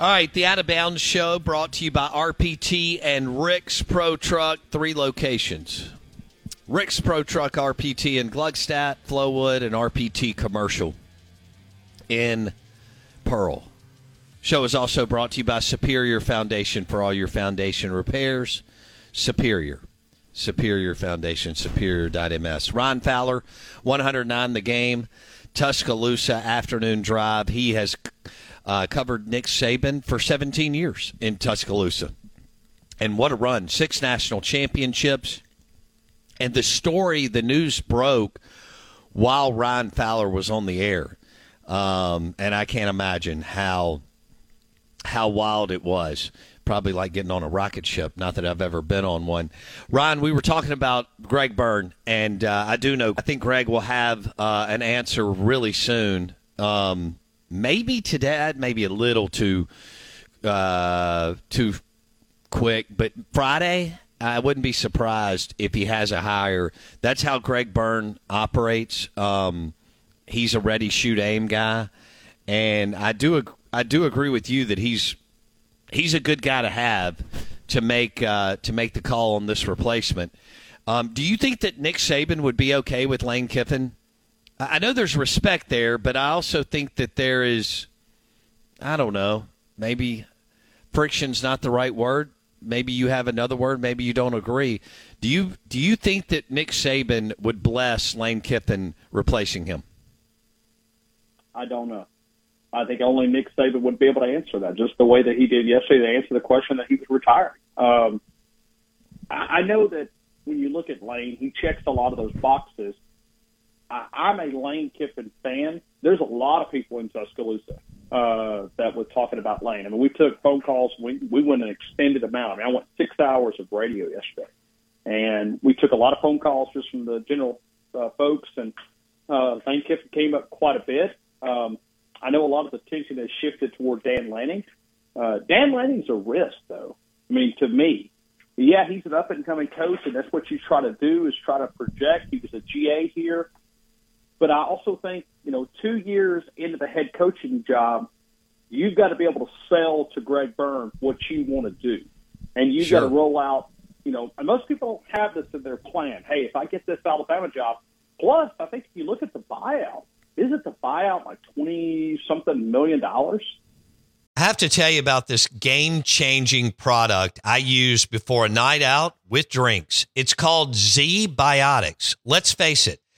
All right, the Out of Bounds show brought to you by RPT and Rick's Pro Truck, three locations. Rick's Pro Truck RPT in Gluckstadt, Flowood, and RPT Commercial in Pearl. Show is also brought to you by Superior Foundation for all your foundation repairs. Superior Foundation, superior.ms. Ryan Fowler, 109 The Game, Tuscaloosa afternoon drive. He has covered Nick Saban for 17 years in Tuscaloosa. And what a run. 6 national championships. And the story, the news broke while Ryan Fowler was on the air. And I can't imagine how wild it was. Probably like getting on a rocket ship. Not that I've ever been on one. Ryan, we were talking about Greg Byrne. And I think Greg will have an answer really soon. Maybe today, maybe a little too quick, but Friday, I wouldn't be surprised if he has a hire. That's how Greg Byrne operates. He's a ready, shoot, aim guy, and I do agree with you that he's a good guy to have to make the call on this replacement. Do you think that Nick Saban would be okay with Lane Kiffin? I know there's respect there, but I also think that there is, I don't know, maybe friction's not the right word. Maybe you have another word. Maybe you don't agree. Do you think that Nick Saban would bless Lane Kiffin replacing him? I don't know. I think only Nick Saban would be able to answer that, just the way that he did yesterday to answer the question that he was retiring. I know that when you look at Lane, he checks a lot of those boxes. I'm a Lane Kiffin fan. There's a lot of people in Tuscaloosa that were talking about Lane. I mean, we took phone calls. We went an extended amount. I mean, I went 6 hours of radio yesterday. And we took a lot of phone calls just from the general folks. And Lane Kiffin came up quite a bit. I know a lot of the attention has shifted toward Dan Lanning. Dan Lanning's a risk, though. I mean, to me. Yeah, he's an up-and-coming coach, and that's what you try to do is try to project. He was a GA here. But I also think, 2 years into the head coaching job, you've got to be able to sell to Greg Byrne what you want to do. And you've got to roll out, and most people don't have this in their plan. Hey, if I get this Alabama job, plus I think if you look at the buyout, isn't the buyout like $20-something million? I have to tell you about this game-changing product I use before a night out with drinks. It's called Zbiotics. Let's face it.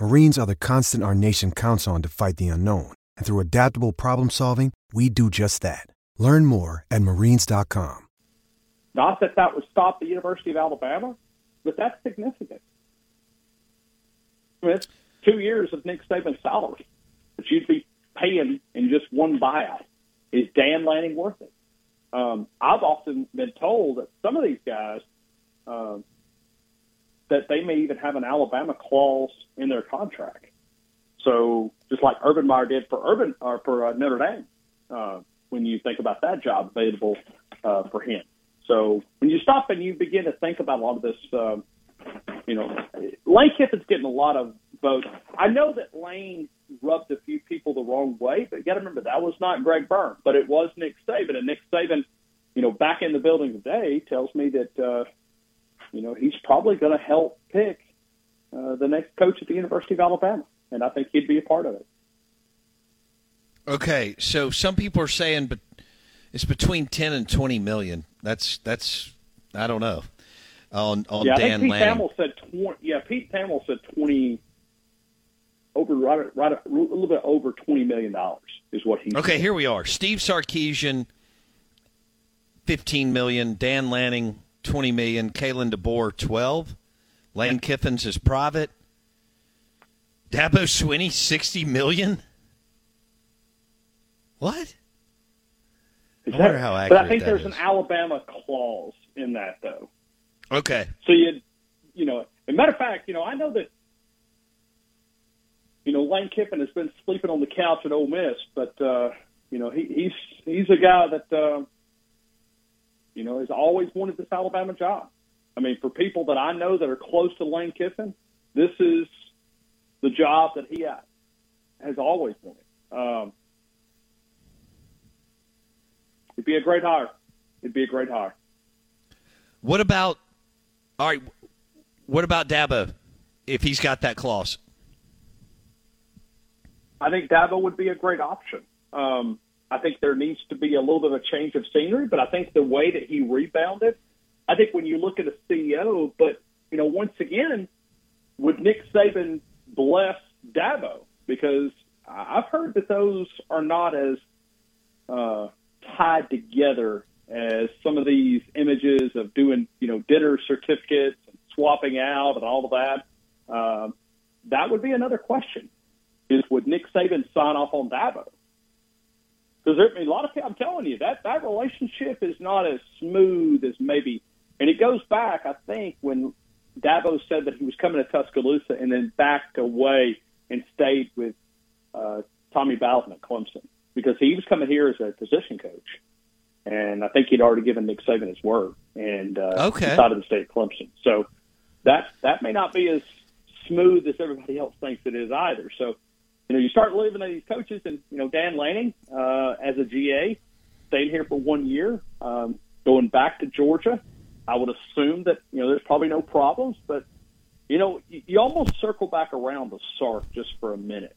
Marines are the constant our nation counts on to fight the unknown, and through adaptable problem-solving, we do just that. Learn more at Marines.com. Not that that would stop the University of Alabama, but that's significant. I mean, it's 2 years of Nick Saban's salary that you'd be paying in just one buyout. Is Dan Lanning worth it? I've often been told that some of these guys, that they may even have an Alabama clause in their contract. So just like Urban Meyer did for Notre Dame, when you think about that job available for him. So when you stop and you begin to think about a lot of this, Lane Kiffin's getting a lot of votes. I know that Lane rubbed a few people the wrong way, but you got to remember that was not Greg Byrne, but it was Nick Saban. And Nick Saban, back in the building today, tells me that, he's probably going to help pick the next coach at the University of Alabama. And I think he'd be a part of it. Okay, so some people are saying, but it's between 10 and 20 million. That's I don't know. On Dan Lanning. Pete Thamel said 20 over right a little bit over $20 million is what he. Okay, said. Here we are. Steve Sarkisian, 15 million. Dan Lanning, 20 million. Kalen DeBoer, 12. Lane Kiffin's is private. Dabo Swinney, 60 million. What? I wonder how accurate that is. But I think there's an Alabama clause in that, though. Okay. So, as a matter of fact, I know that, Lane Kiffin has been sleeping on the couch at Ole Miss, but, he's a guy that, has always wanted this Alabama job. I mean, for people that I know that are close to Lane Kiffin, this is the job that he has always wanted. It'd be a great hire. What about Dabo if he's got that clause? I think Dabo would be a great option. I think there needs to be a little bit of a change of scenery, but I think the way that he rebounded, I think when you look at a CEO, but, once again, would Nick Saban bless Dabo? Because I've heard that those are not as tied together as some of these images of doing, dinner certificates and swapping out and all of that. That would be another question: would Nick Saban sign off on Dabo? Because a lot of people, I'm telling you, that relationship is not as smooth as maybe. And it goes back, I think, when Dabo said that he was coming to Tuscaloosa and then backed away and stayed with Tommy Bowden at Clemson. Because he was coming here as a position coach, and I think he'd already given Nick Saban his word, and decided to stay at Clemson. So that may not be as smooth as everybody else thinks it is either. So, you start living at these coaches, and Dan Lanning as a GA stayed here for 1 year, going back to Georgia. I would assume that there's probably no problems, but You know, you almost circle back around to Sark just for a minute.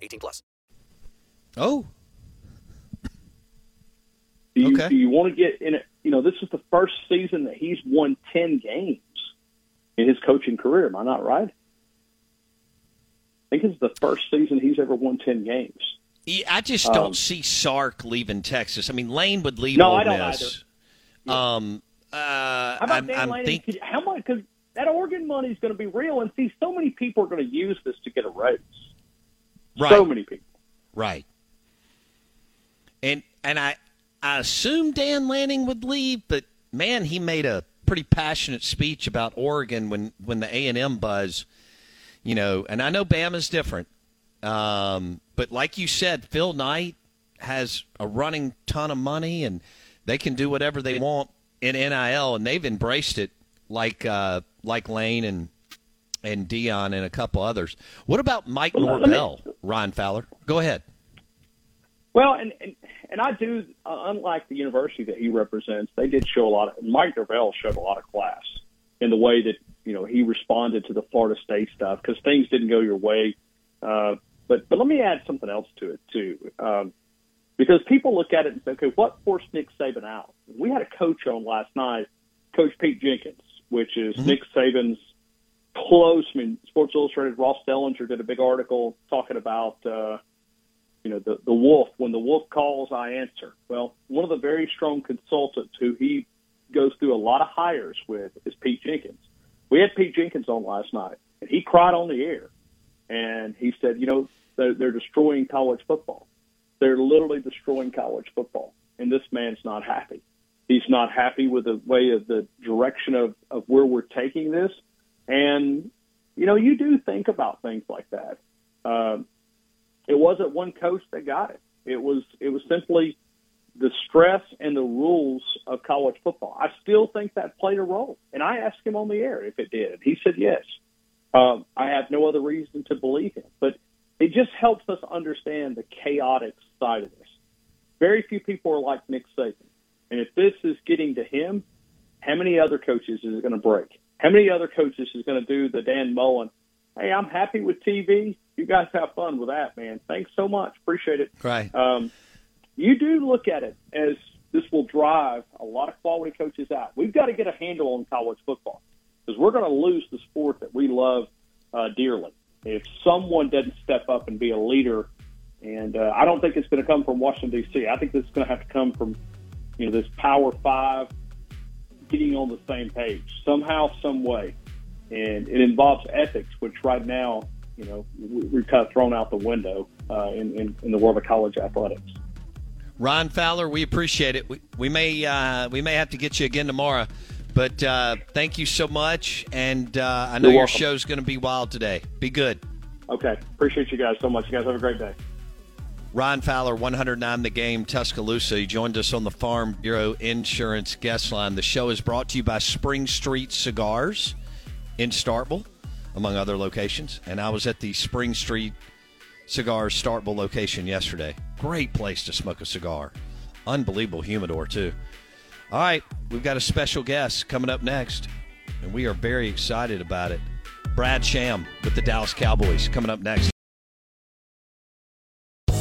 18+. Oh. Do you want to get in it? You know, this is the first season that he's won 10 games in his coaching career. Am I not right? I think it's the first season he's ever won 10 games. I just don't see Sark leaving Texas. I mean, Lane would leave Ole Miss. No, I don't either. Yeah. How about Dan Lanning? How much? Because that Oregon money is going to be real, and see, so many people are going to use this to get a raise. Right. So many people. Right. And I assume Dan Lanning would leave, but, man, he made a pretty passionate speech about Oregon when the A&M buzz, you know, and I know Bama's different. But like you said, Phil Knight has a running ton of money, and they can do whatever they want in NIL, and they've embraced it like Lane and Dion and a couple others. What about Mike Norvell, Ryan Fowler? Go ahead. Well, and I do, unlike the university that he represents, they did show Mike Norvell showed a lot of class in the way that, you know, he responded to the Florida State stuff because things didn't go your way. But let me add something else to it, too, because people look at it and say, okay, what forced Nick Saban out? We had a coach on last night, Coach Pete Jenkins, which is Nick Saban's close. I mean, Sports Illustrated, Ross Dellinger did a big article talking about, the wolf. When the wolf calls, I answer. Well, one of the very strong consultants who he goes through a lot of hires with is Pete Jenkins. We had Pete Jenkins on last night, and he cried on the air. And he said, you know, they're destroying college football. They're literally destroying college football. And this man's not happy. He's not happy with the way of the direction of where we're taking this. And, you know, you do think about things like that. It wasn't one coach that got it. It was simply the stress and the rules of college football. I still think that played a role. And I asked him on the air if it did. He said yes. I have no other reason to believe him. But it just helps us understand the chaotic side of this. Very few people are like Nick Saban. And if this is getting to him, how many other coaches is it going to break? How many other coaches is going to do the Dan Mullen, hey, I'm happy with TV. You guys have fun with that, man. Thanks so much. Appreciate it. Right. You do look at it as this will drive a lot of quality coaches out. We've got to get a handle on college football. Because we're going to lose the sport that we love dearly if someone doesn't step up and be a leader. And I don't think it's going to come from Washington, D.C. I think this is going to have to come from, you know, this Power Five getting on the same page somehow, some way. And it involves ethics, which right now, you know, we're kind of thrown out the window in the world of college athletics. Ron Fowler, we appreciate it. We may have to get you again tomorrow. But thank you so much, and I know your show's going to be wild today. Be good. Okay. Appreciate you guys so much. You guys have a great day. Ryan Fowler, 109 The Game, Tuscaloosa. He joined us on the Farm Bureau Insurance Guest Line. The show is brought to you by Spring Street Cigars in Starkville, among other locations. And I was at the Spring Street Cigars Starkville location yesterday. Great place to smoke a cigar. Unbelievable humidor, too. All right, we've got a special guest coming up next, and we are very excited about it. Brad Sham with the Dallas Cowboys coming up next.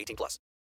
18+.